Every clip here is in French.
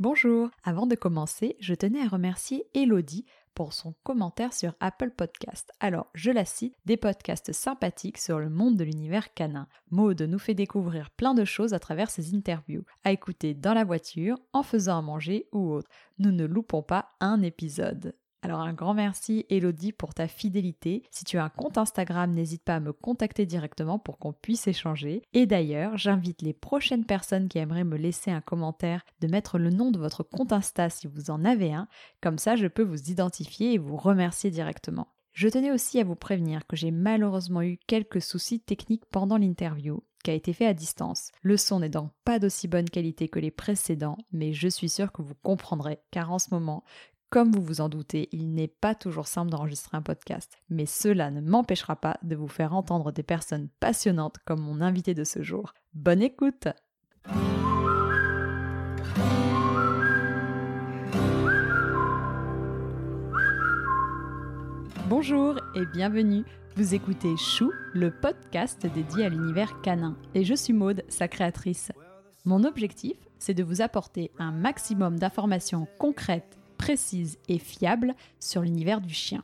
Bonjour! Avant de commencer, je tenais à remercier Elodie pour son commentaire sur Apple Podcast. Alors, je la cite, des podcasts sympathiques sur le monde de l'univers canin. Maude nous fait découvrir plein de choses à travers ses interviews, à écouter dans la voiture, en faisant à manger ou autre. Nous ne loupons pas un épisode. Alors un grand merci Elodie pour ta fidélité. Si tu as un compte Instagram, n'hésite pas à me contacter directement pour qu'on puisse échanger. Et d'ailleurs, j'invite les prochaines personnes qui aimeraient me laisser un commentaire de mettre le nom de votre compte Insta si vous en avez un. Comme ça, je peux vous identifier et vous remercier directement. Je tenais aussi à vous prévenir que j'ai malheureusement eu quelques soucis techniques pendant l'interview qui a été fait à distance. Le son n'est donc pas d'aussi bonne qualité que les précédents, mais je suis sûre que vous comprendrez car en ce moment, comme vous vous en doutez, il n'est pas toujours simple d'enregistrer un podcast, mais cela ne m'empêchera pas de vous faire entendre des personnes passionnantes comme mon invité de ce jour. Bonne écoute! Bonjour et bienvenue! Vous écoutez Chou, le podcast dédié à l'univers canin, et je suis Maude, sa créatrice. Mon objectif, c'est de vous apporter un maximum d'informations concrètes, précise et fiable sur l'univers du chien.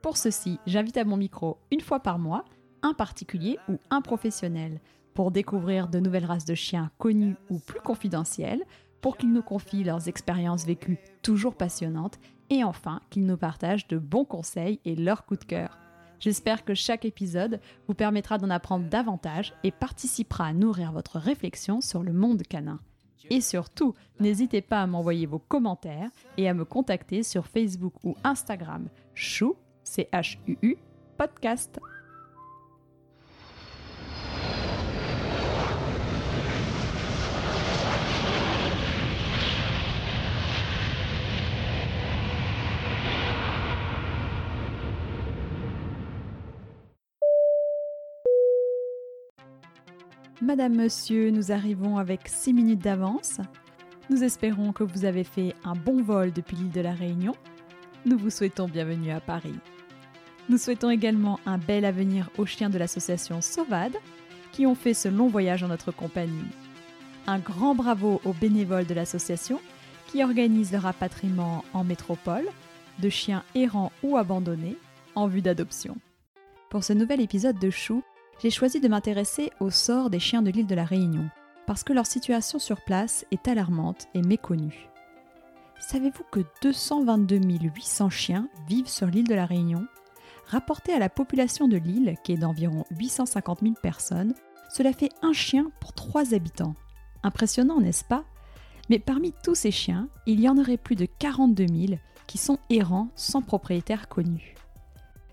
Pour ceci, j'invite à mon micro une fois par mois un particulier ou un professionnel pour découvrir de nouvelles races de chiens connues ou plus confidentielles, pour qu'ils nous confient leurs expériences vécues toujours passionnantes et enfin qu'ils nous partagent de bons conseils et leurs coups de cœur. J'espère que chaque épisode vous permettra d'en apprendre davantage et participera à nourrir votre réflexion sur le monde canin. Et surtout, n'hésitez pas à m'envoyer vos commentaires et à me contacter sur Facebook ou Instagram. Chou, C-H-U-U, podcast. Madame, Monsieur, nous arrivons avec 6 minutes d'avance. Nous espérons que vous avez fait un bon vol depuis l'île de la Réunion. Nous vous souhaitons bienvenue à Paris. Nous souhaitons également un bel avenir aux chiens de l'association Sauvade qui ont fait ce long voyage en notre compagnie. Un grand bravo aux bénévoles de l'association qui organisent le rapatriement en métropole de chiens errants ou abandonnés en vue d'adoption. Pour ce nouvel épisode de Chou, j'ai choisi de m'intéresser au sort des chiens de l'île de la Réunion, parce que leur situation sur place est alarmante et méconnue. Savez-vous que 222 800 chiens vivent sur l'île de la Réunion? Rapporté à la population de l'île, qui est d'environ 850 000 personnes, cela fait un chien pour 3 habitants. Impressionnant, n'est-ce pas? Mais parmi tous ces chiens, il y en aurait plus de 42 000 qui sont errants sans propriétaire connu.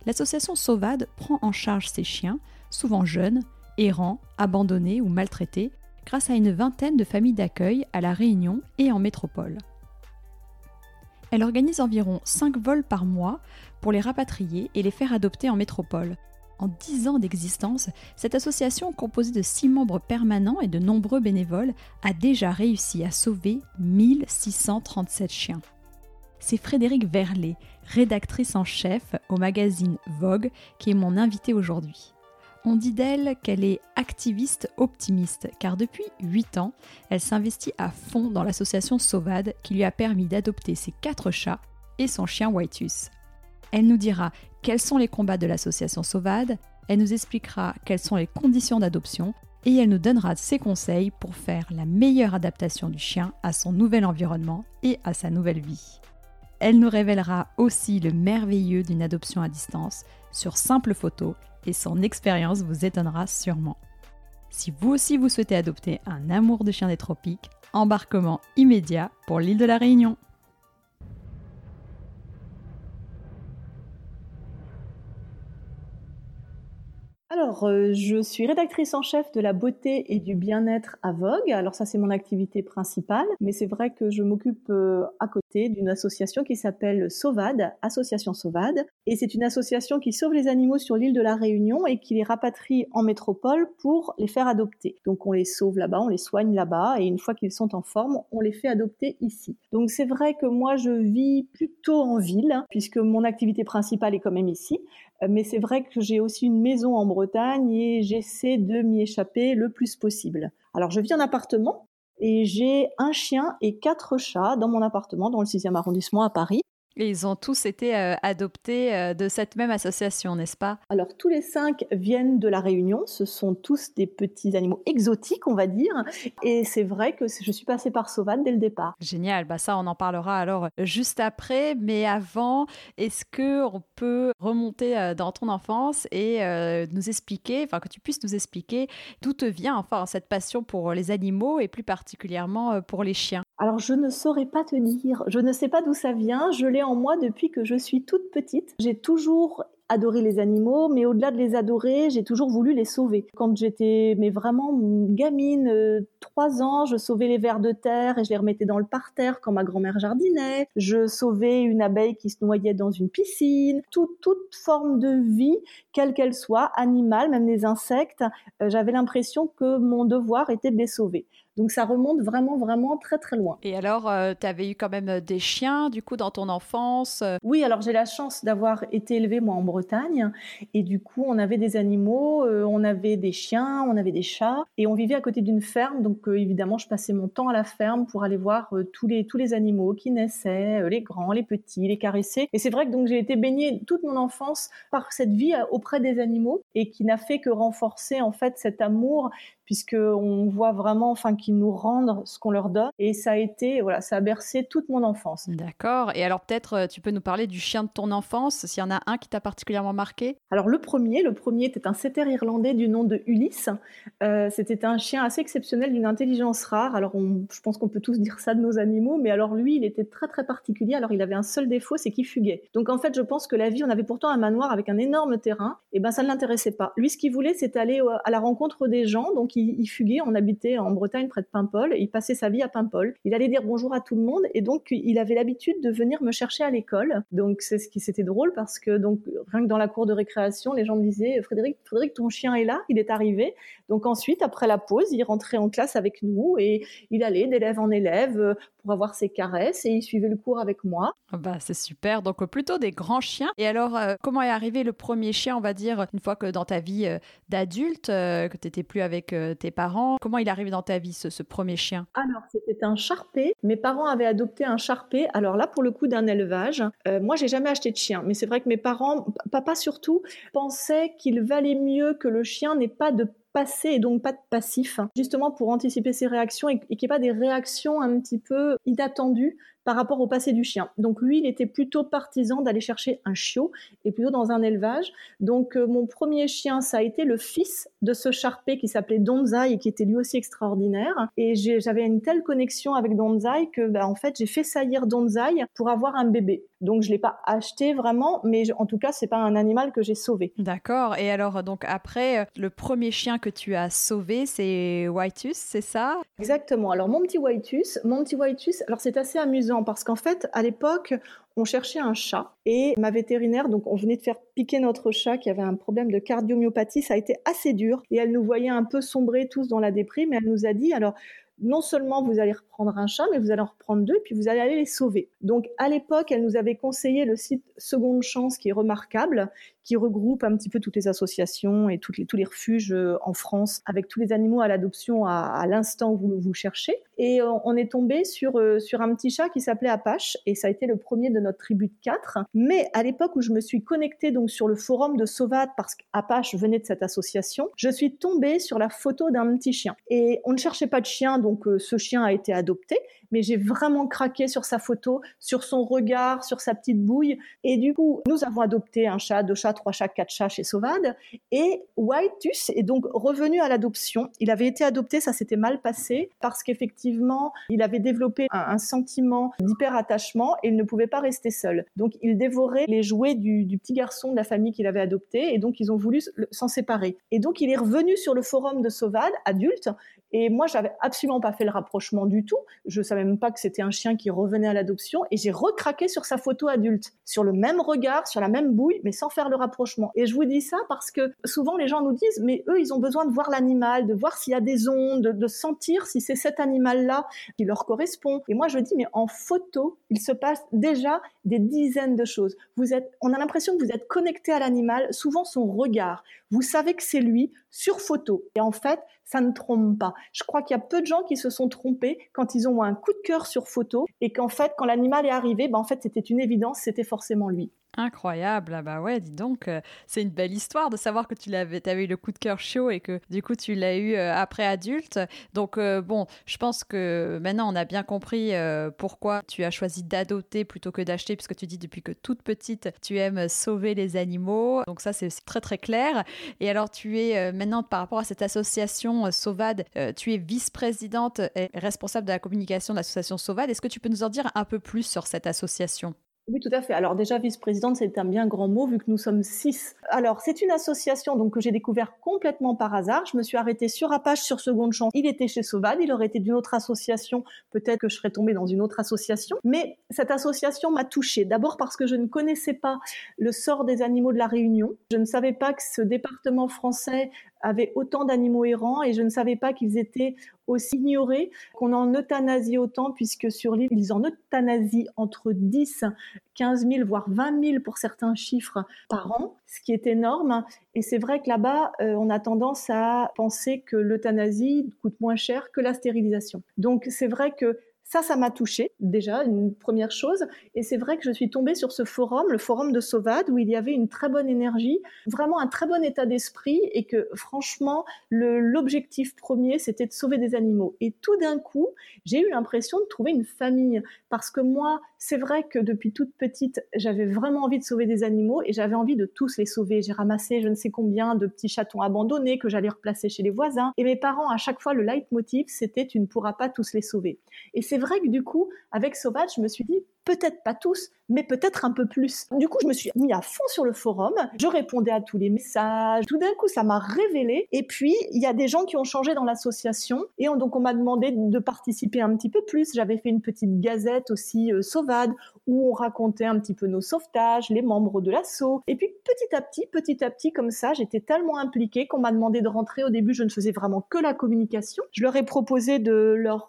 L'association Sauvade prend en charge ces chiens, souvent jeunes, errants, abandonnés ou maltraités, grâce à une vingtaine de familles d'accueil à La Réunion et en métropole. Elle organise environ 5 vols par mois pour les rapatrier et les faire adopter en métropole. En 10 ans d'existence, cette association, composée de 6 membres permanents et de nombreux bénévoles, a déjà réussi à sauver 1637 chiens. C'est Frédérique Verlet, rédactrice en chef au magazine Vogue, qui est mon invitée aujourd'hui. On dit d'elle qu'elle est activiste optimiste, car depuis 8 ans, elle s'investit à fond dans l'association Sauvade qui lui a permis d'adopter ses 4 chats et son chien Whitus. Elle nous dira quels sont les combats de l'association Sauvade, elle nous expliquera quelles sont les conditions d'adoption et elle nous donnera ses conseils pour faire la meilleure adaptation du chien à son nouvel environnement et à sa nouvelle vie. Elle nous révélera aussi le merveilleux d'une adoption à distance sur simple photo et son expérience vous étonnera sûrement. Si vous aussi vous souhaitez adopter un amour de chien des tropiques, embarquement immédiat pour l'île de la Réunion. Alors, je suis rédactrice en chef de la beauté et du bien-être à Vogue. Alors ça, c'est mon activité principale, mais c'est vrai que je m'occupe à côté d'une association qui s'appelle Sauvade, Association Sauvade. Et c'est une association qui sauve les animaux sur l'île de la Réunion et qui les rapatrie en métropole pour les faire adopter. Donc on les sauve là-bas, on les soigne là-bas et une fois qu'ils sont en forme, on les fait adopter ici. Donc c'est vrai que moi, je vis plutôt en ville, hein, puisque mon activité principale est quand même ici. Mais c'est vrai que j'ai aussi une maison en Bretagne et j'essaie de m'y échapper le plus possible. Alors, je vis en appartement Et j'ai un chien et 4 chats dans mon appartement, dans le 6e arrondissement à Paris. Et ils ont tous été adoptés de cette même association, n'est-ce pas? Alors, tous les 5 viennent de la Réunion. Ce sont tous des petits animaux exotiques, on va dire. Et c'est vrai que je suis passée par Sauvade dès le départ. Génial. Bah ça, on en parlera alors juste après. Mais avant, est-ce qu'on peut remonter dans ton enfance et nous expliquer, enfin, que tu puisses nous expliquer d'où te vient enfin cette passion pour les animaux et plus particulièrement pour les chiens? Alors, je ne saurais pas te dire. Je ne sais pas d'où ça vient. Je l'ai en moi depuis que je suis toute petite. J'ai toujours adoré les animaux, mais au-delà de les adorer, j'ai toujours voulu les sauver. Quand j'étais vraiment gamine, 3 ans, je sauvais les vers de terre et je les remettais dans le parterre quand ma grand-mère jardinait. Je sauvais une abeille qui se noyait dans une piscine. Toute forme de vie, quelle qu'elle soit, animale, même les insectes, j'avais l'impression que mon devoir était de les sauver. Donc ça remonte vraiment, vraiment très, très loin. Et alors, tu avais eu quand même des chiens, du coup, dans ton enfance? Oui, alors j'ai la chance d'avoir été élevée, moi, en Bretagne. Et du coup, on avait des animaux, on avait des chiens, on avait des chats. Et on vivait à côté d'une ferme. Donc évidemment, je passais mon temps à la ferme pour aller voir tous les animaux qui naissaient, les grands, les petits, les caresser. Et c'est vrai que donc, j'ai été baignée toute mon enfance par cette vie auprès des animaux et qui n'a fait que renforcer, en fait, cet amour, puisqu'on voit vraiment qu'ils nous rendent ce qu'on leur donne. Et ça a été, voilà, ça a bercé toute mon enfance. D'accord. Et alors peut-être, tu peux nous parler du chien de ton enfance, s'il y en a un qui t'a particulièrement marqué? Alors le premier était un setter irlandais du nom de Ulysse. C'était un chien assez exceptionnel, d'une intelligence rare. Alors je pense qu'on peut tous dire ça de nos animaux, mais alors lui, il était très très particulier. Alors il avait un seul défaut, c'est qu'il fuguait. Donc en fait, je pense que la vie, on avait pourtant un manoir avec un énorme terrain, et ben ça ne l'intéressait pas. Lui, ce qu'il voulait, c'était aller à la rencontre des gens, donc il fuguait. On habitait en Bretagne, près de Paimpol. Il passait sa vie à Paimpol. Il allait dire bonjour à tout le monde et donc il avait l'habitude de venir me chercher à l'école. Donc c'est ce qui c'était drôle parce que donc rien que dans la cour de récréation, les gens me disaient Frédérique, ton chien est là, il est arrivé. Donc ensuite après la pause, il rentrait en classe avec nous et il allait d'élève en élève pour avoir ses caresses et il suivait le cours avec moi. Bah c'est super. Donc plutôt des grands chiens. Et alors comment est arrivé le premier chien, on va dire, une fois que dans ta vie d'adulte que t'étais plus avec tes parents, comment il est arrivé dans ta vie ce premier chien? Alors, c'était un Shar Pei. Mes parents avaient adopté un Shar Pei. Alors là, pour le coup, d'un élevage. Moi, j'ai jamais acheté de chien. Mais c'est vrai que mes parents, papa surtout, pensaient qu'il valait mieux que le chien n'ait pas de passé et donc pas de passif, hein, justement pour anticiper ses réactions et qu'il n'y ait pas des réactions un petit peu inattendues par rapport au passé du chien. Donc lui, il était plutôt partisan d'aller chercher un chiot et plutôt dans un élevage. Donc mon premier chien, ça a été le fils de ce Shar Pei qui s'appelait Donzaï et qui était lui aussi extraordinaire. Et j'avais une telle connexion avec Donzaï que en fait, j'ai fait saillir Donzaï pour avoir un bébé. Donc je ne l'ai pas acheté vraiment, mais en tout cas, ce n'est pas un animal que j'ai sauvé. D'accord. Et alors, donc après, le premier chien que tu as sauvé, c'est Whitus, c'est ça? Exactement. Alors mon petit Whitus, alors c'est assez amusant parce qu'en fait, à l'époque, on cherchait un chat et ma vétérinaire, donc on venait de faire piquer notre chat qui avait un problème de cardiomyopathie, ça a été assez dur et elle nous voyait un peu sombrer tous dans la déprime et elle nous a dit, alors non seulement vous allez reprendre un chat, mais vous allez en reprendre 2, puis vous allez aller les sauver. Donc, à l'époque, elle nous avait conseillé le site Seconde Chance, qui est remarquable, qui regroupe un petit peu toutes les associations et tous les refuges en France, avec tous les animaux à l'adoption à l'instant où vous le cherchez. Et on est tombé sur un petit chat qui s'appelait Apache, et ça a été le premier de notre tribu de 4. Mais à l'époque où je me suis connectée donc, sur le forum de Sauvade, parce qu'Apache venait de cette association, je suis tombée sur la photo d'un petit chien. Et on ne cherchait pas de chien, donc ce chien a été adopté, mais j'ai vraiment craqué sur sa photo, sur son regard, sur sa petite bouille. Et du coup, nous avons adopté un chat, 2 chats, 3 chats, 4 chats chez Sauvade. Et Whitus est donc revenu à l'adoption. Il avait été adopté, ça s'était mal passé, parce qu'effectivement, il avait développé un sentiment d'hyperattachement et il ne pouvait pas rester seul. Donc, il dévorait les jouets du petit garçon de la famille qu'il avait adopté et donc, ils ont voulu s'en séparer. Et donc, il est revenu sur le forum de Sauvade, adulte, et moi, j'avais absolument pas fait le rapprochement du tout. Je savais même pas que c'était un chien qui revenait à l'adoption et j'ai recraqué sur sa photo adulte, sur le même regard, sur la même bouille, mais sans faire le rapprochement. Et je vous dis ça parce que souvent les gens nous disent, mais eux, ils ont besoin de voir l'animal, de voir s'il y a des ondes, de sentir si c'est cet animal-là qui leur correspond. Et moi, je dis, mais en photo, il se passe déjà des dizaines de choses. On a l'impression que vous êtes connecté à l'animal, souvent son regard. Vous savez que c'est lui sur photo. Et en fait, ça ne trompe pas. Je crois qu'il y a peu de gens longtemps qu'ils se sont trompés quand ils ont un coup de cœur sur photo et qu'en fait, quand l'animal est arrivé, bah en fait, c'était une évidence, c'était forcément lui. Incroyable, ah bah ouais, dis donc, c'est une belle histoire de savoir que t'avais eu le coup de cœur chiot et que du coup tu l'as eu après adulte. Donc bon, je pense que maintenant on a bien compris pourquoi tu as choisi d'adopter plutôt que d'acheter, puisque tu dis depuis que toute petite tu aimes sauver les animaux. Donc ça c'est très très clair. Et alors tu es maintenant par rapport à cette association Sauvade, tu es vice-présidente et responsable de la communication de l'association Sauvade. Est-ce que tu peux nous en dire un peu plus sur cette association ? Oui, tout à fait. Alors déjà, vice-présidente, c'est un bien grand mot vu que nous sommes 6. Alors, c'est une association donc, que j'ai découvert complètement par hasard. Je me suis arrêtée sur Apache, sur Seconde Chance. Il était chez Sauvade, il aurait été d'une autre association. Peut-être que je serais tombée dans une autre association. Mais cette association m'a touchée. D'abord parce que je ne connaissais pas le sort des animaux de la Réunion. Je ne savais pas que ce département français avait autant d'animaux errants et je ne savais pas qu'ils étaient aussi ignorés, qu'on en euthanasie autant, puisque sur l'île, ils en euthanasient entre 10, 15 000, voire 20 000 pour certains chiffres par an, ce qui est énorme. Et c'est vrai que là-bas, on a tendance à penser que l'euthanasie coûte moins cher que la stérilisation. Donc c'est vrai que ça m'a touchée, déjà, une première chose. Et c'est vrai que je suis tombée sur ce forum, le forum de Sauvade, où il y avait une très bonne énergie, vraiment un très bon état d'esprit, et que franchement, l'objectif premier, c'était de sauver des animaux. Et tout d'un coup, j'ai eu l'impression de trouver une famille, parce que moi, c'est vrai que depuis toute petite, j'avais vraiment envie de sauver des animaux, et j'avais envie de tous les sauver. J'ai ramassé je ne sais combien de petits chatons abandonnés que j'allais replacer chez les voisins. Et mes parents, à chaque fois, le leitmotiv, c'était « tu ne pourras pas tous les sauver ». Et c'est vrai que du coup, avec Sauvade, je me suis dit, peut-être pas tous, mais peut-être un peu plus. Du coup, je me suis mis à fond sur le forum, je répondais à tous les messages, tout d'un coup, ça m'a révélée. Et puis, il y a des gens qui ont changé dans l'association, et donc on m'a demandé de participer un petit peu plus. J'avais fait une petite gazette aussi Sauvade, où on racontait un petit peu nos sauvetages, les membres de l'asso. Et puis, petit à petit, comme ça, j'étais tellement impliquée qu'on m'a demandé de rentrer. Au début, je ne faisais vraiment que la communication. Je leur ai proposé de leur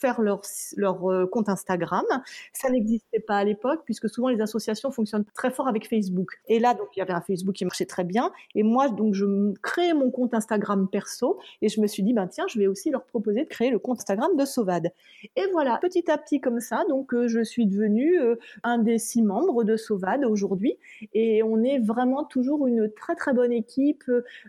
faire leur compte Instagram. Ça n'existait pas à l'époque, puisque souvent les associations fonctionnent très fort avec Facebook. Et là, donc, il y avait un Facebook qui marchait très bien. Et moi, donc, je créais mon compte Instagram perso. Et je me suis dit, tiens, je vais aussi leur proposer de créer le compte Instagram de Sauvade. Et voilà, petit à petit comme ça, donc, je suis devenue un des 6 membres de Sauvade aujourd'hui. Et on est vraiment toujours une très, très bonne équipe.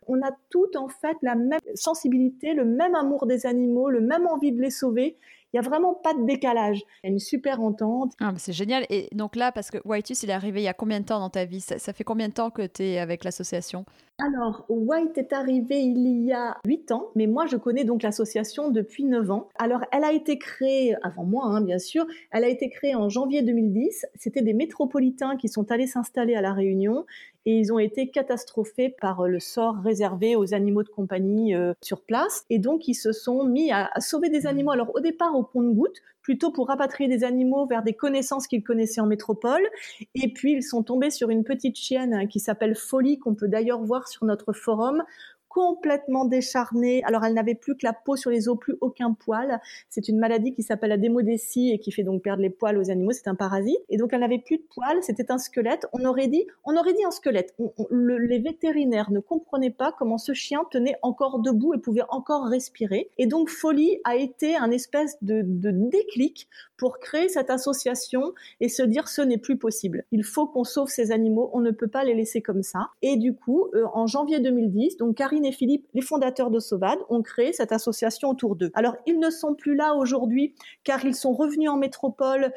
On a toutes, en fait, la même sensibilité, le même amour des animaux, le même envie de les sauver. Il n'y a vraiment pas de décalage. Il y a une super entente. Ah, mais c'est génial. Et donc là, parce que Whitus, il est arrivé il y a combien de temps dans ta vie ? Ça fait combien de temps que tu es avec l'association ? Alors, White est arrivé il y a 8 ans, mais moi, je connais donc l'association depuis 9 ans. Alors, elle a été créée, avant moi, bien sûr, elle a été créée en janvier 2010. C'était des métropolitains qui sont allés s'installer à La Réunion et ils ont été catastrophés par le sort réservé aux animaux de compagnie sur place. Et donc, ils se sont mis à sauver des animaux. Alors, au départ, au compte-gouttes, plutôt pour rapatrier des animaux vers des connaissances qu'ils connaissaient en métropole. Et puis, ils sont tombés sur une petite chienne qui s'appelle Folie, qu'on peut d'ailleurs voir sur notre forum, complètement décharnée. Alors, elle n'avait plus que la peau sur les os, plus aucun poil. C'est une maladie qui s'appelle la démodécie et qui fait donc perdre les poils aux animaux. C'est un parasite. Et donc, elle n'avait plus de poils. C'était un squelette. On aurait dit un squelette. Les vétérinaires ne comprenaient pas comment ce chien tenait encore debout et pouvait encore respirer. Et donc, Folie a été un espèce de déclic pour créer cette association et se dire ce n'est plus possible. Il faut qu'on sauve ces animaux. On ne peut pas les laisser comme ça. Et du coup, en janvier 2010, donc Karine et Philippe, les fondateurs de Sauvade, ont créé cette association autour d'eux. Alors, ils ne sont plus là aujourd'hui car ils sont revenus en métropole,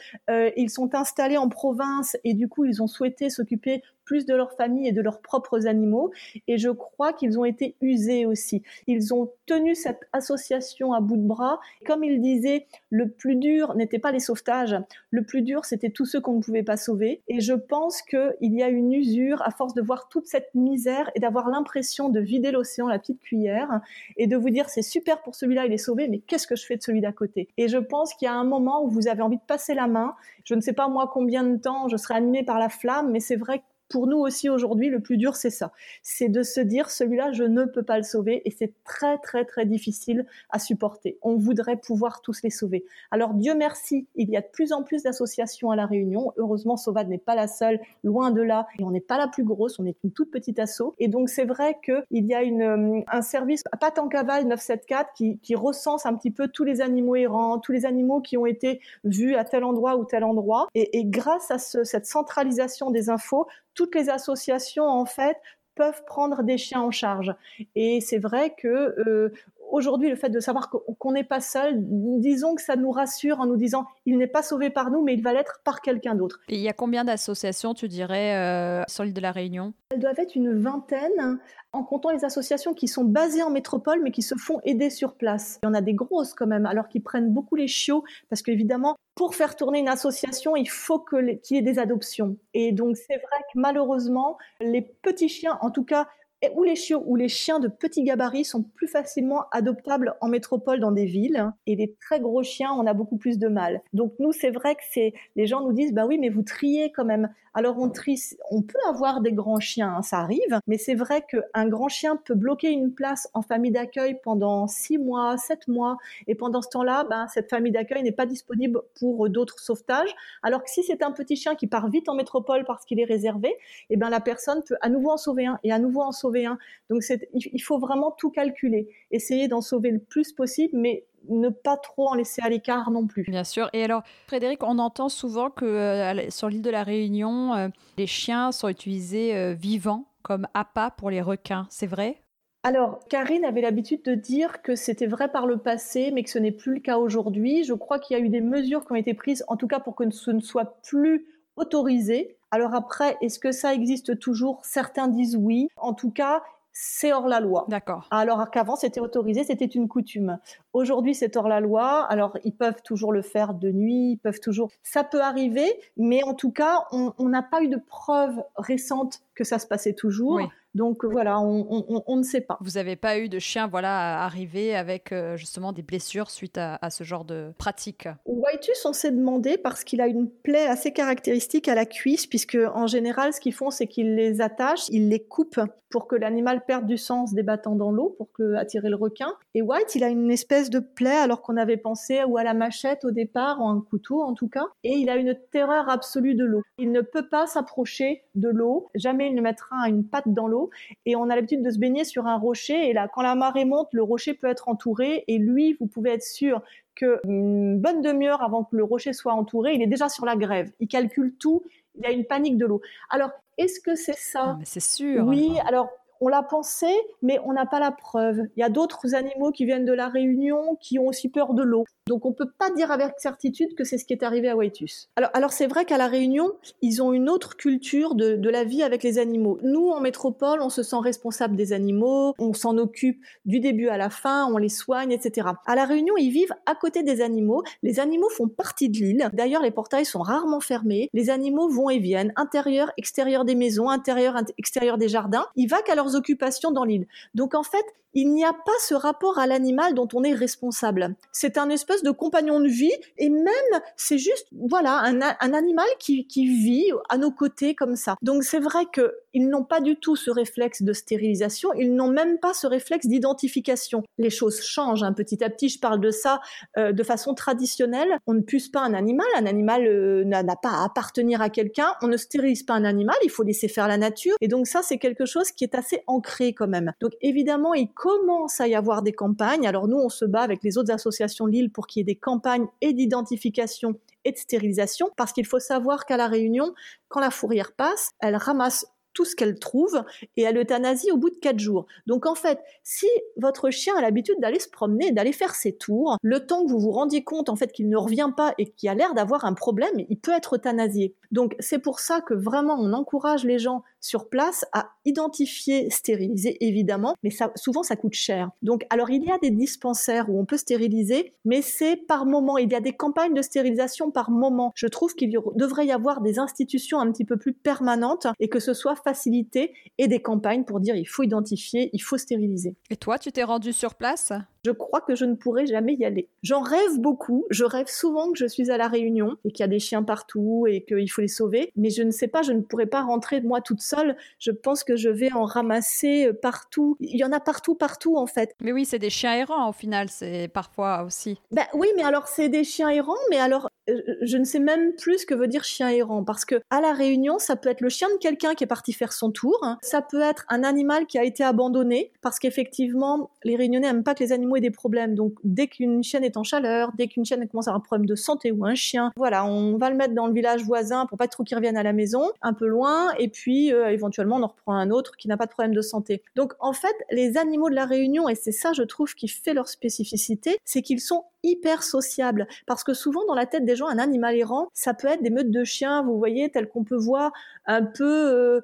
ils sont installés en province et du coup, ils ont souhaité s'occuper plus de leur famille et de leurs propres animaux. Et je crois qu'ils ont été usés aussi. Ils ont tenu cette association à bout de bras. Comme ils disaient, le plus dur n'était pas les sauvetages. Le plus dur, c'était tous ceux qu'on ne pouvait pas sauver. Et je pense qu'il y a une usure à force de voir toute cette misère et d'avoir l'impression de vider l'océan, la petite cuillère, et de vous dire, c'est super pour celui-là, il est sauvé, mais qu'est-ce que je fais de celui d'à côté ? Et je pense qu'il y a un moment où vous avez envie de passer la main. Je ne sais pas moi combien de temps je serai animée par la flamme, mais c'est vrai que pour nous aussi aujourd'hui, le plus dur, c'est ça. C'est de se dire, celui-là, je ne peux pas le sauver, et c'est très, très, très difficile à supporter. On voudrait pouvoir tous les sauver. Alors, Dieu merci, il y a de plus en plus d'associations à La Réunion. Heureusement, Sauvade n'est pas la seule, loin de là, et on n'est pas la plus grosse, on est une toute petite asso. Et donc, c'est vrai qu'il y a un service à Patte en Cavale 974 qui recense un petit peu tous les animaux errants, tous les animaux qui ont été vus à tel endroit ou tel endroit. Et grâce à cette centralisation des infos, toutes les associations, en fait, peuvent prendre des chiens en charge. Et c'est vrai que aujourd'hui, le fait de savoir qu'on n'est pas seul, disons que ça nous rassure en nous disant il n'est pas sauvé par nous, mais il va l'être par quelqu'un d'autre. Et il y a combien d'associations, tu dirais, sur l'île de la Réunion? Elles doivent être une vingtaine, en comptant les associations qui sont basées en métropole, mais qui se font aider sur place. Il y en a des grosses quand même, alors qu'ils prennent beaucoup les chiots, parce qu'évidemment, pour faire tourner une association, il faut qu'il y ait des adoptions. Et donc, c'est vrai que malheureusement, les petits chiens, en tout cas, ou les chiots ou les chiens de petits gabarits sont plus facilement adoptables en métropole dans des villes, et les très gros chiens, on a beaucoup plus de mal. Donc nous, c'est vrai que les gens nous disent, bah oui, mais vous triez quand même. Alors on trie, on peut avoir des grands chiens, hein, ça arrive, mais c'est vrai qu'un grand chien peut bloquer une place en famille d'accueil pendant 6 mois, 7 mois, et pendant ce temps-là, cette famille d'accueil n'est pas disponible pour d'autres sauvetages, alors que si c'est un petit chien qui part vite en métropole parce qu'il est réservé, et ben la personne peut à nouveau en sauver un, et à nouveau en sauver. Donc il faut vraiment tout calculer, essayer d'en sauver le plus possible, mais ne pas trop en laisser à l'écart non plus. Bien sûr. Et alors, Frédérique, on entend souvent que sur l'île de la Réunion, les chiens sont utilisés vivants comme appât pour les requins. C'est vrai ? Alors, Karine avait l'habitude de dire que c'était vrai par le passé, mais que ce n'est plus le cas aujourd'hui. Je crois qu'il y a eu des mesures qui ont été prises, en tout cas pour que ce ne soit plus autorisé. Alors après, est-ce que ça existe toujours ? Certains disent oui. En tout cas, c'est hors la loi. D'accord. Alors qu'avant, c'était autorisé, c'était une coutume. Aujourd'hui, c'est hors la loi. Alors, ils peuvent toujours le faire de nuit, ils peuvent toujours... Ça peut arriver, mais en tout cas, on n'a pas eu de preuves récentes que ça se passait toujours. Oui. Donc voilà, on ne sait pas. Vous n'avez pas eu de chien arrivé avec justement des blessures suite à ce genre de pratique? Whitus, on s'est demandé parce qu'il a une plaie assez caractéristique à la cuisse, puisque en général, ce qu'ils font, c'est qu'ils les attachent, ils les coupent pour que l'animal perde du sang en se débattant dans l'eau, pour attirer le requin. Et White, il a une espèce de plaie, alors qu'on avait pensé ou à la machette au départ, ou à un couteau en tout cas, et il a une terreur absolue de l'eau. Il ne peut pas s'approcher de l'eau, jamais il ne mettra une patte dans l'eau. Et on a l'habitude de se baigner sur un rocher, et là, quand la marée monte, le rocher peut être entouré, et lui, vous pouvez être sûr qu'une bonne demi-heure avant que le rocher soit entouré, il est déjà sur la grève, il calcule tout, il a une panique de l'eau. Alors, est-ce que c'est ça ? Mais c'est sûr. Oui, alors on l'a pensé, mais on n'a pas la preuve. Il y a d'autres animaux qui viennent de la Réunion qui ont aussi peur de l'eau. Donc, on ne peut pas dire avec certitude que c'est ce qui est arrivé à Whitus. Alors c'est vrai qu'à la Réunion, ils ont une autre culture de la vie avec les animaux. Nous, en métropole, on se sent responsable des animaux, on s'en occupe du début à la fin, on les soigne, etc. À la Réunion, ils vivent à côté des animaux. Les animaux font partie de l'île. D'ailleurs, les portails sont rarement fermés. Les animaux vont et viennent, intérieur, extérieur des maisons, intérieur, extérieur des jardins. Ils vaquent à leurs occupations dans l'île. Donc en fait, il n'y a pas ce rapport à l'animal dont on est responsable. C'est un espèce de compagnon de vie, et même c'est juste un animal qui vit à nos côtés comme ça. Donc c'est vrai qu'ils n'ont pas du tout ce réflexe de stérilisation, ils n'ont même pas ce réflexe d'identification. Les choses changent petit à petit, je parle de ça de façon traditionnelle. On ne puce pas un animal n'a pas à appartenir à quelqu'un, on ne stérilise pas un animal, il faut laisser faire la nature, et donc ça c'est quelque chose qui est assez ancré quand même. Donc évidemment, il commence à y avoir des campagnes. Alors nous, on se bat avec les autres associations de l'île pour qu'il y ait des campagnes et d'identification et de stérilisation, parce qu'il faut savoir qu'à La Réunion, quand la fourrière passe, elle ramasse tout ce qu'elle trouve et elle euthanasie au bout de 4 jours. Donc en fait, si votre chien a l'habitude d'aller se promener, d'aller faire ses tours, le temps que vous vous rendiez compte en fait qu'il ne revient pas et qu'il a l'air d'avoir un problème, il peut être euthanasié. Donc c'est pour ça que vraiment on encourage les gens sur place à identifier, stériliser évidemment, mais ça, souvent ça coûte cher. Donc alors il y a des dispensaires où on peut stériliser, mais c'est par moment, il y a des campagnes de stérilisation par moment. Je trouve qu'il devrait y avoir des institutions un petit peu plus permanentes et que ce soit facilité et des campagnes pour dire il faut identifier, il faut stériliser. Et toi, tu t'es rendue sur place ? Je crois que je ne pourrai jamais y aller. J'en rêve beaucoup, je rêve souvent que je suis à La Réunion et qu'il y a des chiens partout et qu'il faut les sauver, mais je ne sais pas, je ne pourrai pas rentrer moi toute seule, je pense que je vais en ramasser partout, il y en a partout en fait. Mais oui, c'est des chiens errants au final, c'est parfois aussi. Ben oui, mais alors c'est des chiens errants, mais alors je ne sais même plus ce que veut dire chien errant, parce que à La Réunion, ça peut être le chien de quelqu'un qui est parti faire son tour, hein. Ça peut être un animal qui a été abandonné, parce qu'effectivement, les Réunionnais n'aiment pas que les animaux et des problèmes. Donc, dès qu'une chienne est en chaleur, dès qu'une chienne commence à avoir un problème de santé ou un chien, voilà, on va le mettre dans le village voisin pour pas trop qu'il revienne à la maison, un peu loin, et puis éventuellement on en reprend un autre qui n'a pas de problème de santé. Donc, en fait, les animaux de La Réunion, et c'est ça, je trouve, qui fait leur spécificité, c'est qu'ils sont hyper sociables. Parce que souvent, dans la tête des gens, un animal errant, ça peut être des meutes de chiens, vous voyez, telles qu'on peut voir, un peu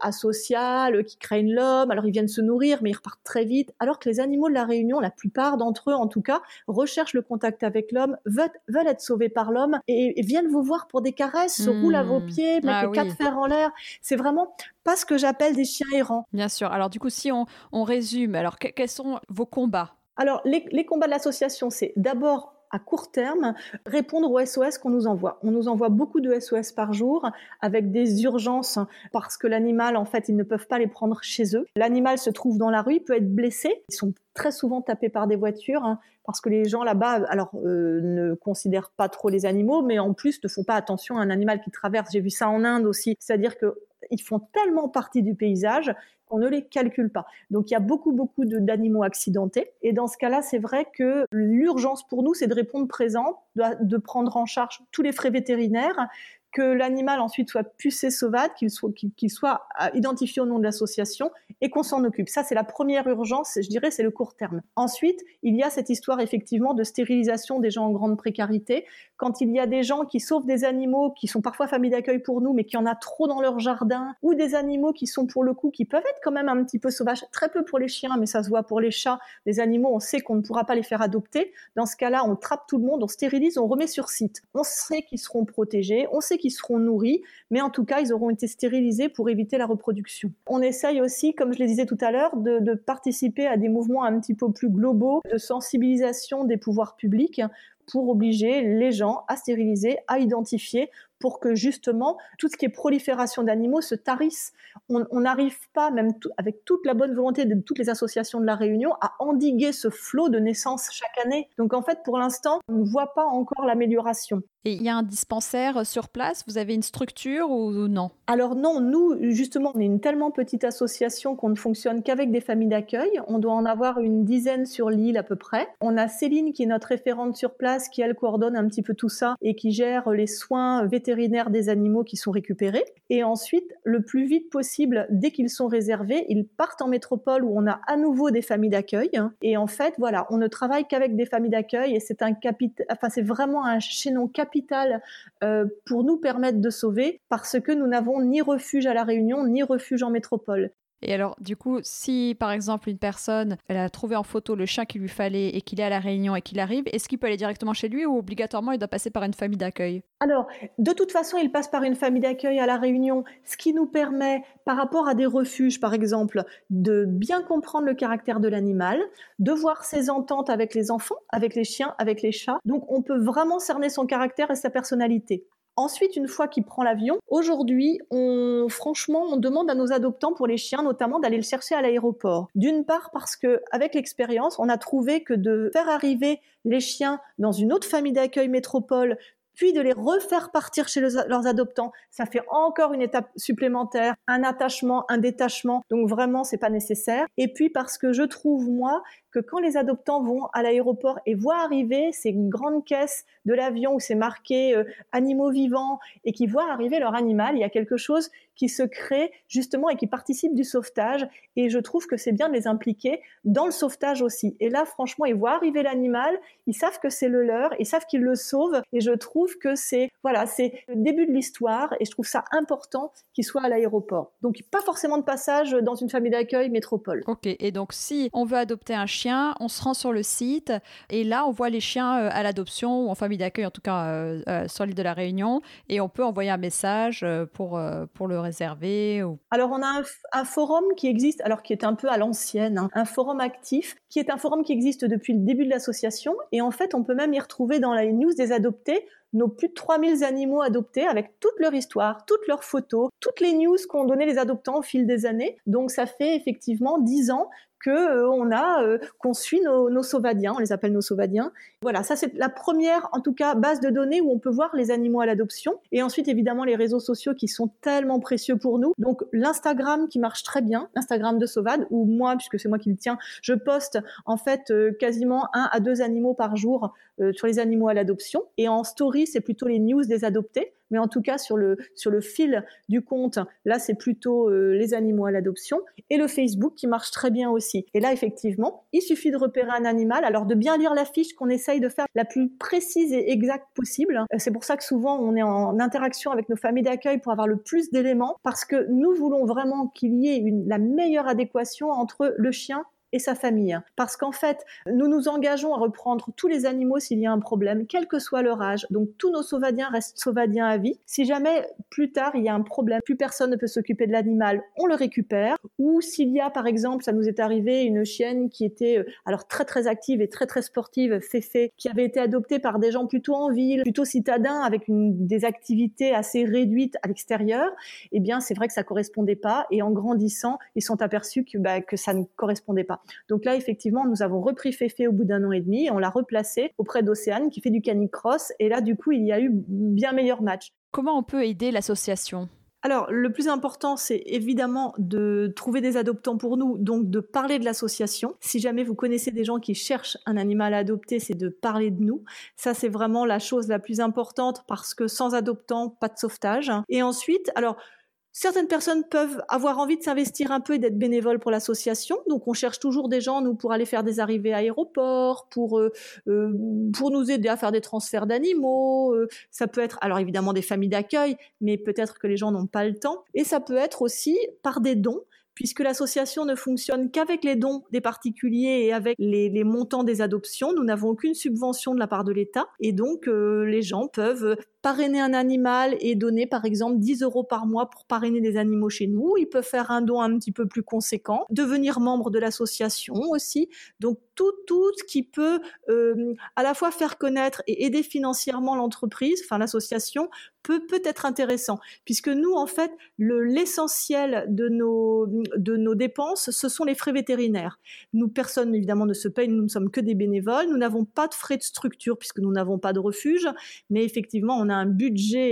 asociales, qui craignent l'homme, alors ils viennent se nourrir, mais ils repartent très vite. Alors que les animaux de La Réunion, la plupart d'entre eux, en tout cas, recherchent le contact avec l'homme, veulent être sauvés par l'homme et viennent vous voir pour des caresses, se roulent à vos pieds, mettent les quatre fers en l'air. C'est vraiment pas ce que j'appelle des chiens errants. Bien sûr. Alors du coup, si on résume, alors quels sont vos combats ? Alors les combats de l'association, c'est d'abord à court terme, répondre aux SOS qu'on nous envoie. On nous envoie beaucoup de SOS par jour avec des urgences parce que l'animal, en fait, ils ne peuvent pas les prendre chez eux. L'animal se trouve dans la rue, il peut être blessé. Ils sont très souvent tapés par des voitures parce que les gens là-bas ne considèrent pas trop les animaux, mais en plus ne font pas attention à un animal qui traverse. J'ai vu ça en Inde aussi, c'est-à-dire que ils font tellement partie du paysage qu'on ne les calcule pas. Donc, il y a beaucoup d'animaux accidentés. Et dans ce cas-là, c'est vrai que l'urgence pour nous, c'est de répondre présent, de prendre en charge tous les frais vétérinaires, que l'animal ensuite soit pucé Sauvade, qu'il soit identifié au nom de l'association et qu'on s'en occupe. Ça, c'est la première urgence, je dirais, c'est le court terme. Ensuite, il y a cette histoire effectivement de stérilisation des gens en grande précarité. Quand il y a des gens qui sauvent des animaux qui sont parfois familles d'accueil pour nous, mais qui en a trop dans leur jardin, ou des animaux qui sont pour le coup, qui peuvent être quand même un petit peu sauvages, très peu pour les chiens, mais ça se voit pour les chats. Les animaux, on sait qu'on ne pourra pas les faire adopter. Dans ce cas-là, on trappe tout le monde, on stérilise, on remet sur site. On sait qu'ils seront protégés, on sait qu'ils seront nourris, mais en tout cas, ils auront été stérilisés pour éviter la reproduction. On essaye aussi, comme je le disais tout à l'heure, de participer à des mouvements un petit peu plus globaux de sensibilisation des pouvoirs publics pour obliger les gens à stériliser, à identifier, pour que justement tout ce qui est prolifération d'animaux se tarisse. On n'arrive pas, même avec toute la bonne volonté de toutes les associations de La Réunion, à endiguer ce flot de naissances chaque année. Donc en fait, pour l'instant, on ne voit pas encore l'amélioration. Et il y a un dispensaire sur place ? Vous avez une structure ou non ? Alors non, nous, justement, on est une tellement petite association qu'on ne fonctionne qu'avec des familles d'accueil. On doit en avoir une dizaine sur l'île à peu près. On a Céline qui est notre référente sur place, qui elle coordonne un petit peu tout ça et qui gère les soins vétérinaires des animaux qui sont récupérés. Et ensuite, le plus vite possible, dès qu'ils sont réservés, ils partent en métropole où on a à nouveau des familles d'accueil. Et en fait, voilà, on ne travaille qu'avec des familles d'accueil et c'est vraiment un chaînon capital pour nous permettre de sauver, parce que nous n'avons ni refuge à La Réunion, ni refuge en métropole. Et alors, du coup, si par exemple une personne, elle a trouvé en photo le chien qu'il lui fallait et qu'il est à La Réunion et qu'il arrive, est-ce qu'il peut aller directement chez lui ou obligatoirement il doit passer par une famille d'accueil ? Alors, de toute façon, il passe par une famille d'accueil à La Réunion, ce qui nous permet, par rapport à des refuges par exemple, de bien comprendre le caractère de l'animal, de voir ses ententes avec les enfants, avec les chiens, avec les chats. Donc, on peut vraiment cerner son caractère et sa personnalité. Ensuite, une fois qu'il prend l'avion, aujourd'hui, on demande à nos adoptants pour les chiens, notamment, d'aller le chercher à l'aéroport. D'une part, parce que, avec l'expérience, on a trouvé que de faire arriver les chiens dans une autre famille d'accueil métropole, puis de les refaire partir chez leurs adoptants, ça fait encore une étape supplémentaire, un attachement, un détachement, donc vraiment c'est pas nécessaire. Et puis parce que je trouve moi que quand les adoptants vont à l'aéroport et voient arriver ces grandes caisses de l'avion où c'est marqué animaux vivants et qu'ils voient arriver leur animal, il y a quelque chose qui se crée justement et qui participe du sauvetage, et je trouve que c'est bien de les impliquer dans le sauvetage aussi. Et là franchement, ils voient arriver l'animal, ils savent que c'est le leur, ils savent qu'ils le sauvent, et je trouve que c'est le début de l'histoire et je trouve ça important qu'il soit à l'aéroport. Donc pas forcément de passage dans une famille d'accueil métropole. Ok, et donc si on veut adopter un chien chiens, on se rend sur le site et là on voit les chiens à l'adoption ou en famille d'accueil, en tout cas sur l'île de la Réunion, et on peut envoyer un message pour le réserver. Ou... Alors on a un forum qui existe, alors qui est un peu à l'ancienne, hein, un forum actif, qui est un forum qui existe depuis le début de l'association, et en fait on peut même y retrouver dans la news des adoptés nos plus de 3000 animaux adoptés avec toute leur histoire, toutes leurs photos, toutes les news qu'ont donné les adoptants au fil des années. Donc ça fait effectivement 10 ans qu'on suit nos sauvadiens, on les appelle nos sauvadiens. Voilà, ça c'est la première, en tout cas, base de données où on peut voir les animaux à l'adoption. Et ensuite, évidemment, les réseaux sociaux qui sont tellement précieux pour nous. Donc, l'Instagram qui marche très bien, Instagram de Sauvade, où moi, puisque c'est moi qui le tiens, je poste en fait quasiment 1 à 2 animaux par jour sur les animaux à l'adoption. Et en story, c'est plutôt les news des adoptés. Mais en tout cas, sur le fil du compte, là, c'est plutôt les animaux à l'adoption. Et le Facebook qui marche très bien aussi. Et là, effectivement, il suffit de repérer un animal. Alors, de bien lire la fiche qu'on essaye de faire la plus précise et exacte possible. C'est pour ça que souvent, on est en interaction avec nos familles d'accueil pour avoir le plus d'éléments. Parce que nous voulons vraiment qu'il y ait la meilleure adéquation entre le chien et sa famille. Parce qu'en fait, nous nous engageons à reprendre tous les animaux s'il y a un problème, quel que soit leur âge. Donc, tous nos sauvadiens restent sauvadiens à vie. Si jamais, plus tard, il y a un problème, plus personne ne peut s'occuper de l'animal, on le récupère. Ou s'il y a, par exemple, ça nous est arrivé, une chienne qui était alors très, très active et très, très sportive, Féfé, qui avait été adoptée par des gens plutôt en ville, plutôt citadins, avec des activités assez réduites à l'extérieur. Eh bien, c'est vrai que ça correspondait pas. Et en grandissant, ils sont aperçus que ça ne correspondait pas. Donc là, effectivement, nous avons repris Féfé au bout d'1 an et demi, et on l'a replacée auprès d'Océane qui fait du canicross, et là, du coup, il y a eu bien meilleur match. Comment on peut aider l'association ? Alors, le plus important, c'est évidemment de trouver des adoptants pour nous, donc de parler de l'association. Si jamais vous connaissez des gens qui cherchent un animal à adopter, c'est de parler de nous. Ça, c'est vraiment la chose la plus importante, parce que sans adoptants, pas de sauvetage. Et ensuite, alors... certaines personnes peuvent avoir envie de s'investir un peu et d'être bénévoles pour l'association. Donc, on cherche toujours des gens, nous, pour aller faire des arrivées à aéroports, pour nous aider à faire des transferts d'animaux. Ça peut être, alors évidemment, des familles d'accueil, mais peut-être que les gens n'ont pas le temps. Et ça peut être aussi par des dons, puisque l'association ne fonctionne qu'avec les dons des particuliers et avec les montants des adoptions. Nous n'avons aucune subvention de la part de l'État. Et donc, les gens peuvent... parrainer un animal et donner par exemple 10 € par mois pour parrainer des animaux chez nous. Ils peuvent faire un don un petit peu plus conséquent, devenir membre de l'association aussi. Donc tout ce qui peut à la fois faire connaître et aider financièrement l'entreprise, enfin l'association, peut être intéressant, puisque nous en fait l'essentiel de nos dépenses, ce sont les frais vétérinaires. Nous, personne évidemment ne se paye, nous ne sommes que des bénévoles, nous n'avons pas de frais de structure puisque nous n'avons pas de refuge, mais effectivement on a un budget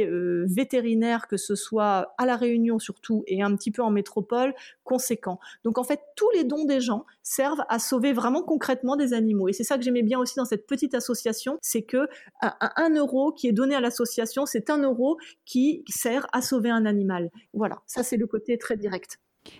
vétérinaire, que ce soit à la Réunion surtout et un petit peu en métropole, conséquent. Donc en fait, tous les dons des gens servent à sauver vraiment concrètement des animaux. Et c'est ça que j'aimais bien aussi dans cette petite association, c'est que un euro qui est donné à l'association, c'est 1 € qui sert à sauver un animal. Voilà, ça c'est le côté très direct.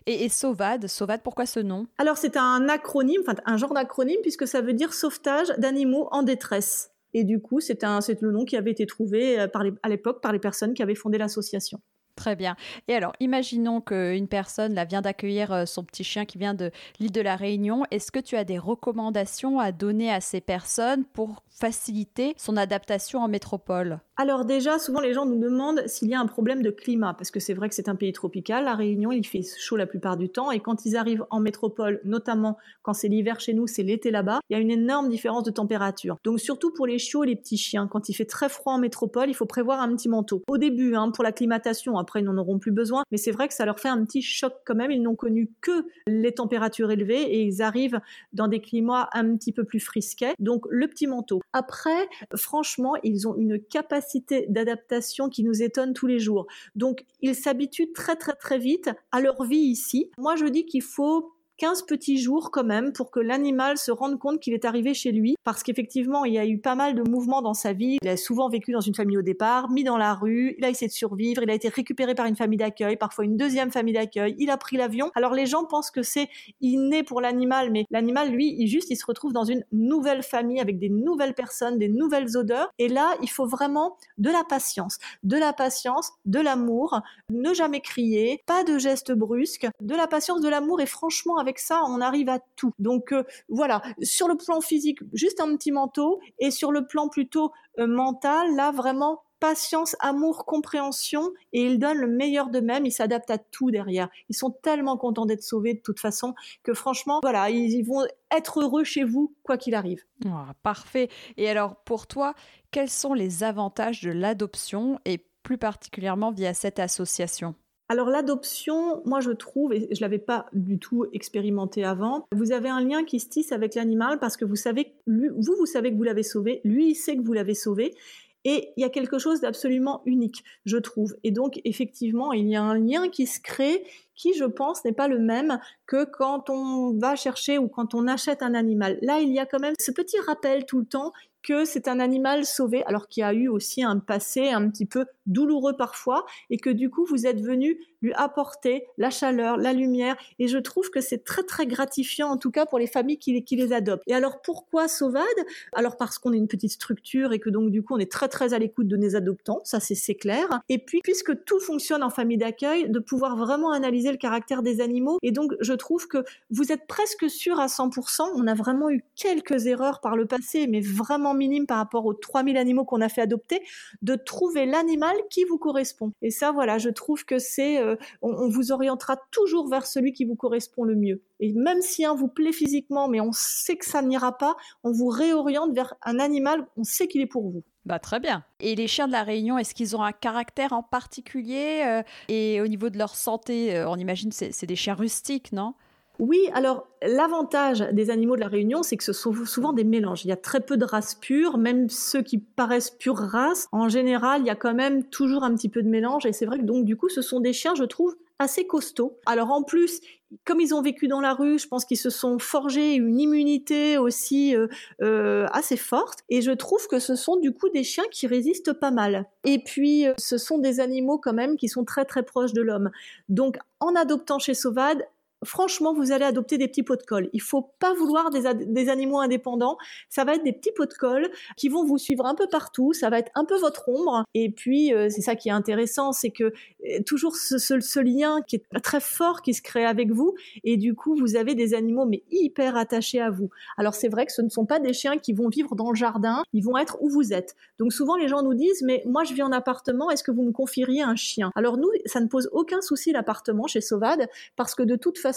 Et Sauvade, pourquoi ce nom ? Alors c'est un acronyme, enfin un genre d'acronyme, puisque ça veut dire sauvetage d'animaux en détresse. Et du coup, c'est le nom qui avait été trouvé à l'époque par les personnes qui avaient fondé l'association. Très bien. Et alors, imaginons qu'une personne vient d'accueillir son petit chien qui vient de l'île de la Réunion. Est-ce que tu as des recommandations à donner à ces personnes pour faciliter son adaptation en métropole ? Alors déjà, souvent les gens nous demandent s'il y a un problème de climat, parce que c'est vrai que c'est un pays tropical. La Réunion, il fait chaud la plupart du temps, et quand ils arrivent en métropole, notamment quand c'est l'hiver chez nous, c'est l'été là-bas, il y a une énorme différence de température. Donc surtout pour les chiots et les petits chiens, quand il fait très froid en métropole, il faut prévoir un petit manteau. Au début, pour l'acclimatation, après ils n'en auront plus besoin, mais c'est vrai que ça leur fait un petit choc quand même. Ils n'ont connu que les températures élevées, et ils arrivent dans des climats un petit peu plus frisquets, donc le petit manteau. Après, franchement, ils ont une capacité d'adaptation qui nous étonne tous les jours. Donc, ils s'habituent très, très, très vite à leur vie ici. Moi, je dis qu'il faut 15 petits jours quand même pour que l'animal se rende compte qu'il est arrivé chez lui, parce qu'effectivement, il y a eu pas mal de mouvements dans sa vie. Il a souvent vécu dans une famille au départ, mis dans la rue, il a essayé de survivre, il a été récupéré par une famille d'accueil, parfois une deuxième famille d'accueil, il a pris l'avion. Alors les gens pensent que c'est inné pour l'animal, mais l'animal, lui, il se retrouve dans une nouvelle famille avec des nouvelles personnes, des nouvelles odeurs. Et là, il faut vraiment de la patience, de l'amour, ne jamais crier, pas de gestes brusques, de la patience, de l'amour, et franchement, avec ça, on arrive à tout. Donc voilà, sur le plan physique, juste un petit manteau, et sur le plan plutôt mental, là vraiment patience, amour, compréhension, et ils donnent le meilleur d'eux-mêmes, ils s'adaptent à tout derrière. Ils sont tellement contents d'être sauvés de toute façon que franchement, voilà, ils vont être heureux chez vous, quoi qu'il arrive. Oh, parfait. Et alors pour toi, quels sont les avantages de l'adoption et plus particulièrement via cette association ? Alors l'adoption, moi je trouve, et je l'avais pas du tout expérimenté avant, vous avez un lien qui se tisse avec l'animal parce que vous savez, vous savez que vous l'avez sauvé, lui il sait que vous l'avez sauvé. Et il y a quelque chose d'absolument unique, je trouve. Et donc, effectivement, il y a un lien qui se crée qui, je pense, n'est pas le même que quand on va chercher ou quand on achète un animal. Là, il y a quand même ce petit rappel tout le temps que c'est un animal sauvé, alors qu'il y a eu aussi un passé un petit peu douloureux parfois, et que du coup, vous êtes venu lui apporter la chaleur, la lumière, et je trouve que c'est très, très gratifiant, en tout cas pour les familles qui les adoptent. Et alors, pourquoi Sauvade ? Alors, parce qu'on est une petite structure, et que donc, du coup, on est très, très à l'écoute de nos adoptants, ça, c'est clair. Et puis, puisque tout fonctionne en famille d'accueil, de pouvoir vraiment analyser le caractère des animaux, et donc, je trouve que vous êtes presque sûr à 100%, on a vraiment eu quelques erreurs par le passé, mais vraiment minime par rapport aux 3000 animaux qu'on a fait adopter, de trouver l'animal qui vous correspond. Et ça, voilà, je trouve que c'est... on vous orientera toujours vers celui qui vous correspond le mieux. Et même si un vous plaît physiquement, mais on sait que ça n'ira pas, on vous réoriente vers un animal, on sait qu'il est pour vous. Bah, très bien. Et les chiens de la Réunion, est-ce qu'ils ont un caractère en particulier ? Et au niveau de leur santé, on imagine que c'est des chiens rustiques, non ? Oui, alors l'avantage des animaux de la Réunion, c'est que ce sont souvent des mélanges. Il y a très peu de races pures, même ceux qui paraissent pure race. En général, il y a quand même toujours un petit peu de mélange. Et c'est vrai que donc du coup, ce sont des chiens, je trouve, assez costauds. Alors en plus, comme ils ont vécu dans la rue, je pense qu'ils se sont forgés une immunité aussi assez forte. Et je trouve que ce sont du coup des chiens qui résistent pas mal. Et puis, ce sont des animaux quand même qui sont très très proches de l'homme. Donc en adoptant chez Sauvade, franchement, vous allez adopter des petits pots de colle. Il ne faut pas vouloir des animaux indépendants. Ça va être des petits pots de colle qui vont vous suivre un peu partout. Ça va être un peu votre ombre. Et puis, c'est ça qui est intéressant, c'est que toujours ce lien qui est très fort qui se crée avec vous. Et du coup, vous avez des animaux mais hyper attachés à vous. Alors, c'est vrai que ce ne sont pas des chiens qui vont vivre dans le jardin. Ils vont être où vous êtes. Donc, souvent, les gens nous disent « Mais moi, je vis en appartement. Est-ce que vous me confieriez un chien ?» Alors, nous, ça ne pose aucun souci l'appartement chez Sauvade parce que de toute façon,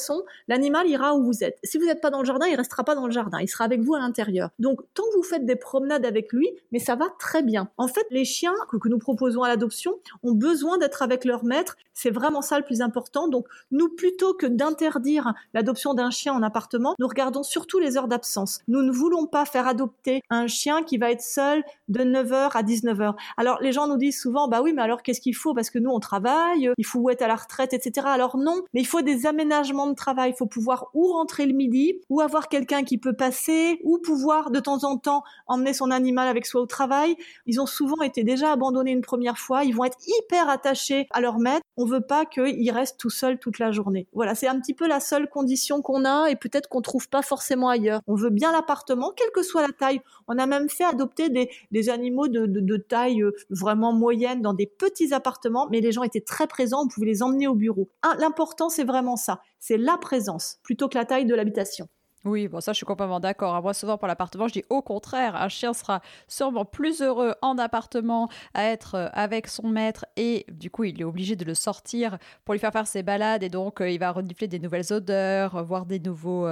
l'animal ira où vous êtes. Si vous n'êtes pas dans le jardin, il ne restera pas dans le jardin. Il sera avec vous à l'intérieur. Donc, tant que vous faites des promenades avec lui, mais ça va très bien. En fait, les chiens que nous proposons à l'adoption ont besoin d'être avec leur maître. C'est vraiment ça le plus important. Donc, nous, plutôt que d'interdire l'adoption d'un chien en appartement, nous regardons surtout les heures d'absence. Nous ne voulons pas faire adopter un chien qui va être seul de 9h à 19h. Alors, les gens nous disent souvent, bah oui, mais alors qu'est-ce qu'il faut ? Parce que nous, on travaille, il faut être à la retraite, etc. Alors non, mais il faut des aménagements de travail, il faut pouvoir ou rentrer le midi ou avoir quelqu'un qui peut passer ou pouvoir de temps en temps emmener son animal avec soi au travail. Ils ont souvent été déjà abandonnés une première fois, ils vont être hyper attachés à leur maître, on veut pas qu'ils restent tout seuls toute la journée. Voilà, c'est un petit peu la seule condition qu'on a et peut-être qu'on trouve pas forcément ailleurs. On veut bien l'appartement, quelle que soit la taille. On a même fait adopter des animaux de taille vraiment moyenne dans des petits appartements, mais les gens étaient très présents, on pouvait les emmener au bureau. L'important, c'est vraiment ça, c'est la présence plutôt que la taille de l'habitation. Oui, bon ça je suis complètement d'accord. Moi souvent pour l'appartement, je dis au contraire, un chien sera sûrement plus heureux en appartement à être avec son maître et du coup il est obligé de le sortir pour lui faire faire ses balades et donc il va renifler des nouvelles odeurs, voir des nouveaux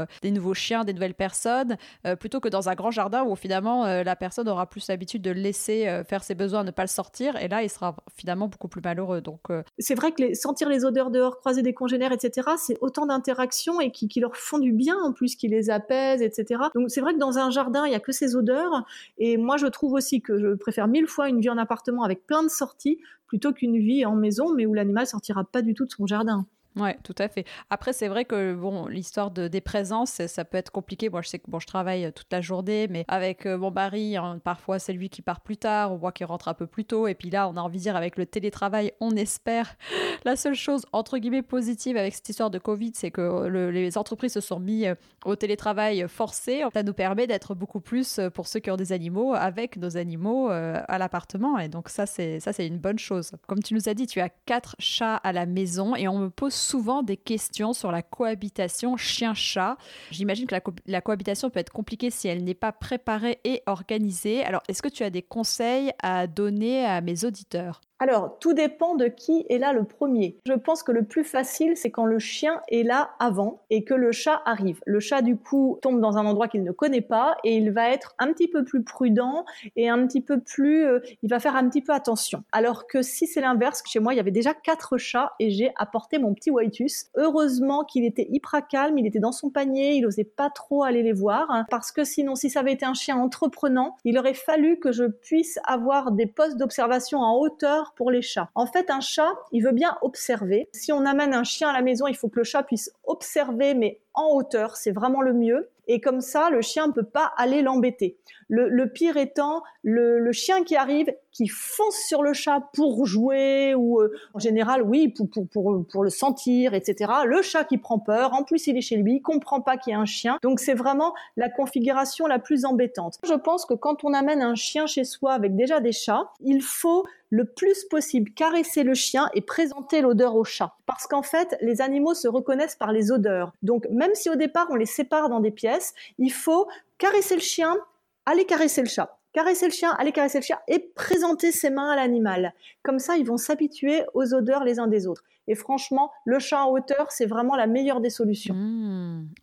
chiens, des nouvelles personnes, plutôt que dans un grand jardin où finalement la personne aura plus l'habitude de le laisser faire ses besoins, ne pas le sortir et là il sera finalement beaucoup plus malheureux. Donc c'est vrai que sentir les odeurs dehors, croiser des congénères, etc. c'est autant d'interactions et qui leur font du bien en plus qu'ils les apaisent, etc. Donc c'est vrai que dans un jardin, il n'y a que ces odeurs. Et moi, je trouve aussi que je préfère 1000 fois une vie en appartement avec plein de sorties plutôt qu'une vie en maison, mais où l'animal ne sortira pas du tout de son jardin. Oui, tout à fait. Après, c'est vrai que bon, l'histoire des présences, ça peut être compliqué. Moi, je sais que bon, je travaille toute la journée, mais avec mon mari, hein, parfois c'est lui qui part plus tard, ou moi qui rentre un peu plus tôt. Et puis là, on a envie de dire avec le télétravail, on espère. La seule chose, entre guillemets, positive avec cette histoire de Covid, c'est que les entreprises se sont mises au télétravail forcé. Ça nous permet d'être beaucoup plus, pour ceux qui ont des animaux, avec nos animaux à l'appartement. Et donc ça, c'est une bonne chose. Comme tu nous as dit, tu as 4 chats à la maison et on me pose souvent des questions sur la cohabitation chien-chat. J'imagine que la cohabitation peut être compliquée si elle n'est pas préparée et organisée. Alors, est-ce que tu as des conseils à donner à mes auditeurs ? Alors, tout dépend de qui est là le premier. Je pense que le plus facile, c'est quand le chien est là avant et que le chat arrive. Le chat, du coup, tombe dans un endroit qu'il ne connaît pas et il va être un petit peu plus prudent et un petit peu plus... il va faire un petit peu attention. Alors que si c'est l'inverse, chez moi, il y avait déjà 4 chats et j'ai apporté mon petit Whitus. Heureusement qu'il était hyper calme, il était dans son panier, il n'osait pas trop aller les voir parce que sinon, si ça avait été un chien entreprenant, il aurait fallu que je puisse avoir des postes d'observation en hauteur pour les chats. En fait, un chat, il veut bien observer. Si on amène un chien à la maison, il faut que le chat puisse observer, mais en hauteur, c'est vraiment le mieux. Et comme ça, le chien ne peut pas aller l'embêter. Le pire étant le chien qui arrive, qui fonce sur le chat pour jouer ou en général, oui, pour le sentir, etc. Le chat qui prend peur, en plus il est chez lui, il ne comprend pas qu'il y a un chien. Donc c'est vraiment la configuration la plus embêtante. Je pense que quand on amène un chien chez soi avec déjà des chats, il faut le plus possible caresser le chien et présenter l'odeur au chat. Parce qu'en fait, les animaux se reconnaissent par les odeurs. Donc même si au départ on les sépare dans des pièces, il faut caresser le chien, aller caresser le chat. Caresser le chien, aller caresser le chien et présenter ses mains à l'animal. Comme ça, ils vont s'habituer aux odeurs les uns des autres. Et franchement, le chat en hauteur, c'est vraiment la meilleure des solutions.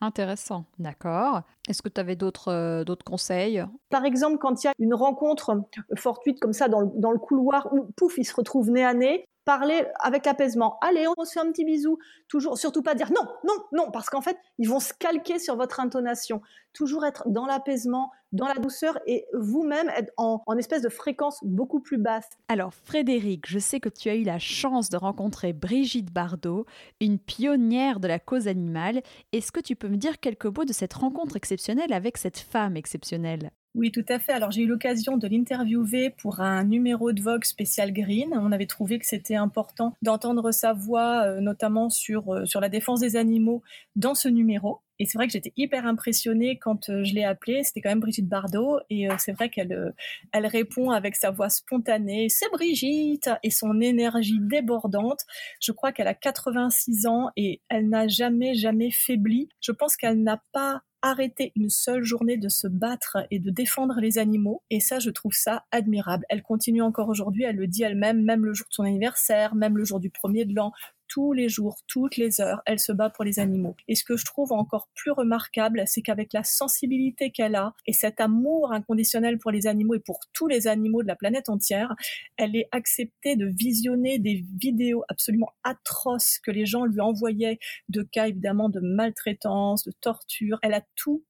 Intéressant, d'accord. Est-ce que tu avais d'autres conseils ? Par exemple, quand il y a une rencontre fortuite comme ça dans le couloir où pouf, ils se retrouvent nez à nez, parler avec apaisement. Allez, on se fait un petit bisou. Toujours, surtout pas dire non, non, non, parce qu'en fait, ils vont se calquer sur votre intonation. Toujours être dans l'apaisement, dans la douceur et vous-même être en espèce de fréquence beaucoup plus basse. Alors Frédérique, je sais que tu as eu la chance de rencontrer Brigitte Bardot, une pionnière de la cause animale. Est-ce que tu peux me dire quelques mots de cette rencontre exceptionnelle avec cette femme exceptionnelle ? Oui, tout à fait. Alors, j'ai eu l'occasion de l'interviewer pour un numéro de Vogue spécial Green. On avait trouvé que c'était important d'entendre sa voix, notamment sur la défense des animaux dans ce numéro. Et c'est vrai que j'étais hyper impressionnée quand je l'ai appelée. C'était quand même Brigitte Bardot. Et c'est vrai qu'elle répond avec sa voix spontanée. C'est Brigitte! Et son énergie débordante. Je crois qu'elle a 86 ans et elle n'a jamais, jamais faibli. Je pense qu'elle n'a pas arrêter une seule journée de se battre et de défendre les animaux. Et ça, je trouve ça admirable. Elle continue encore aujourd'hui, elle le dit elle-même, même le jour de son anniversaire, même le jour du 1er de l'an. Tous les jours, toutes les heures, elle se bat pour les animaux. Et ce que je trouve encore plus remarquable, c'est qu'avec la sensibilité qu'elle a et cet amour inconditionnel pour les animaux et pour tous les animaux de la planète entière, elle est acceptée de visionner des vidéos absolument atroces que les gens lui envoyaient, de cas évidemment de maltraitance, de torture. Elle a tout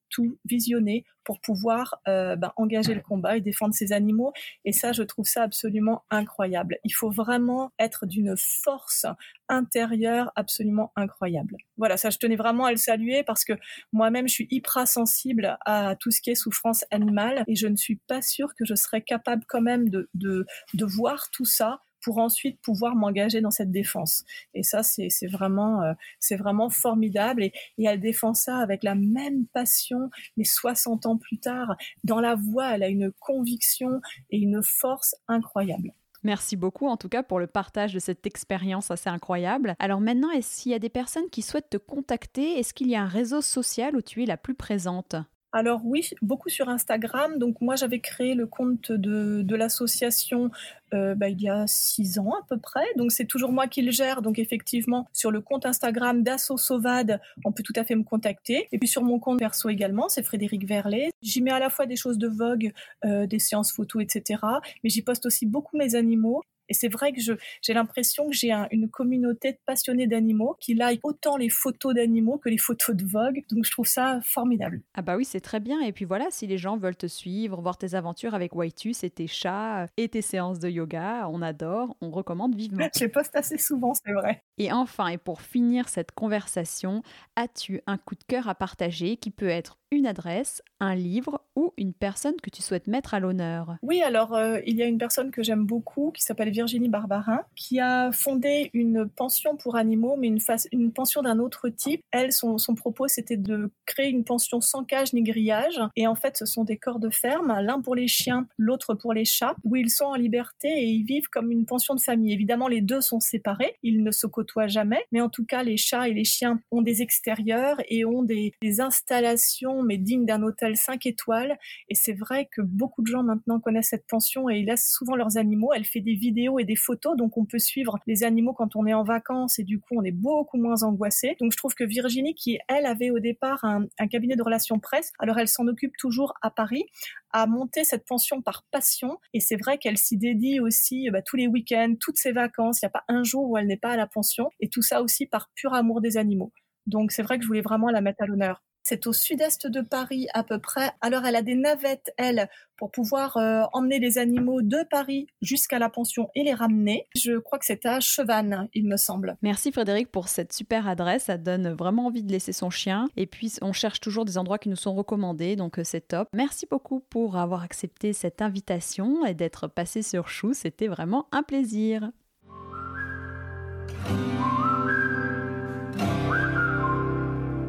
visionner pour pouvoir engager le combat et défendre ses animaux. Et ça, je trouve ça absolument incroyable. Il faut vraiment être d'une force intérieure absolument incroyable. Voilà, ça, je tenais vraiment à le saluer parce que moi-même, je suis hyper sensible à tout ce qui est souffrance animale et je ne suis pas sûre que je serais capable quand même de voir tout ça pour ensuite pouvoir m'engager dans cette défense. Et ça, c'est vraiment formidable. Et elle défend ça avec la même passion, mais 60 ans plus tard, dans la voix, elle a une conviction et une force incroyable. Merci beaucoup en tout cas pour le partage de cette expérience assez incroyable. Alors maintenant, est-ce qu'il y a des personnes qui souhaitent te contacter ? Est-ce qu'il y a un réseau social où tu es la plus présente ? Alors oui, beaucoup sur Instagram. Donc moi, j'avais créé le compte de l'association il y a 6 ans à peu près. Donc c'est toujours moi qui le gère. Donc effectivement, sur le compte Instagram d'Asso Sauvade, on peut tout à fait me contacter. Et puis sur mon compte perso également, c'est Frédérique Verlet. J'y mets à la fois des choses de Vogue, des séances photos, etc. Mais j'y poste aussi beaucoup mes animaux. Et c'est vrai que j'ai l'impression que j'ai une communauté de passionnés d'animaux qui like autant les photos d'animaux que les photos de Vogue. Donc, je trouve ça formidable. Ah bah oui, c'est très bien. Et puis voilà, si les gens veulent te suivre, voir tes aventures avec Whitus et tes chats et tes séances de yoga, on adore, on recommande vivement. Je les poste assez souvent, c'est vrai. Et enfin, et pour finir cette conversation, as-tu un coup de cœur à partager qui peut être une adresse, un livre ou une personne que tu souhaites mettre à l'honneur ? Oui, alors, il y a une personne que j'aime beaucoup qui s'appelle Virginie Virginie Barbarin, qui a fondé une pension pour animaux, mais une pension d'un autre type. Elle, son propos, c'était de créer une pension sans cage ni grillage. Et en fait, ce sont des corps de ferme, l'un pour les chiens, l'autre pour les chats, où ils sont en liberté et ils vivent comme une pension de famille. Évidemment, les deux sont séparés, ils ne se côtoient jamais, mais en tout cas, les chats et les chiens ont des extérieurs et ont des installations, mais dignes d'un hôtel 5 étoiles. Et c'est vrai que beaucoup de gens maintenant connaissent cette pension et ils laissent souvent leurs animaux. Elle fait des vidéos et des photos, donc on peut suivre les animaux quand on est en vacances et du coup, on est beaucoup moins angoissé. Donc, je trouve que Virginie, qui, elle, avait au départ un cabinet de relations presse, alors elle s'en occupe toujours à Paris, a monté cette pension par passion. Et c'est vrai qu'elle s'y dédie aussi tous les week-ends, toutes ses vacances. Il n'y a pas un jour où elle n'est pas à la pension. Et tout ça aussi par pur amour des animaux. Donc, c'est vrai que je voulais vraiment la mettre à l'honneur. C'est au sud-est de Paris à peu près. Alors, elle a des navettes, elle, pour pouvoir emmener les animaux de Paris jusqu'à la pension et les ramener. Je crois que c'est à Chevannes, il me semble. Merci Frédérique pour cette super adresse. Ça donne vraiment envie de laisser son chien. Et puis, on cherche toujours des endroits qui nous sont recommandés, donc c'est top. Merci beaucoup pour avoir accepté cette invitation et d'être passé sur Chou. C'était vraiment un plaisir.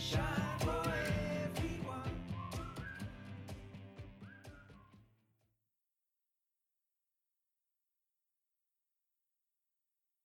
Shine.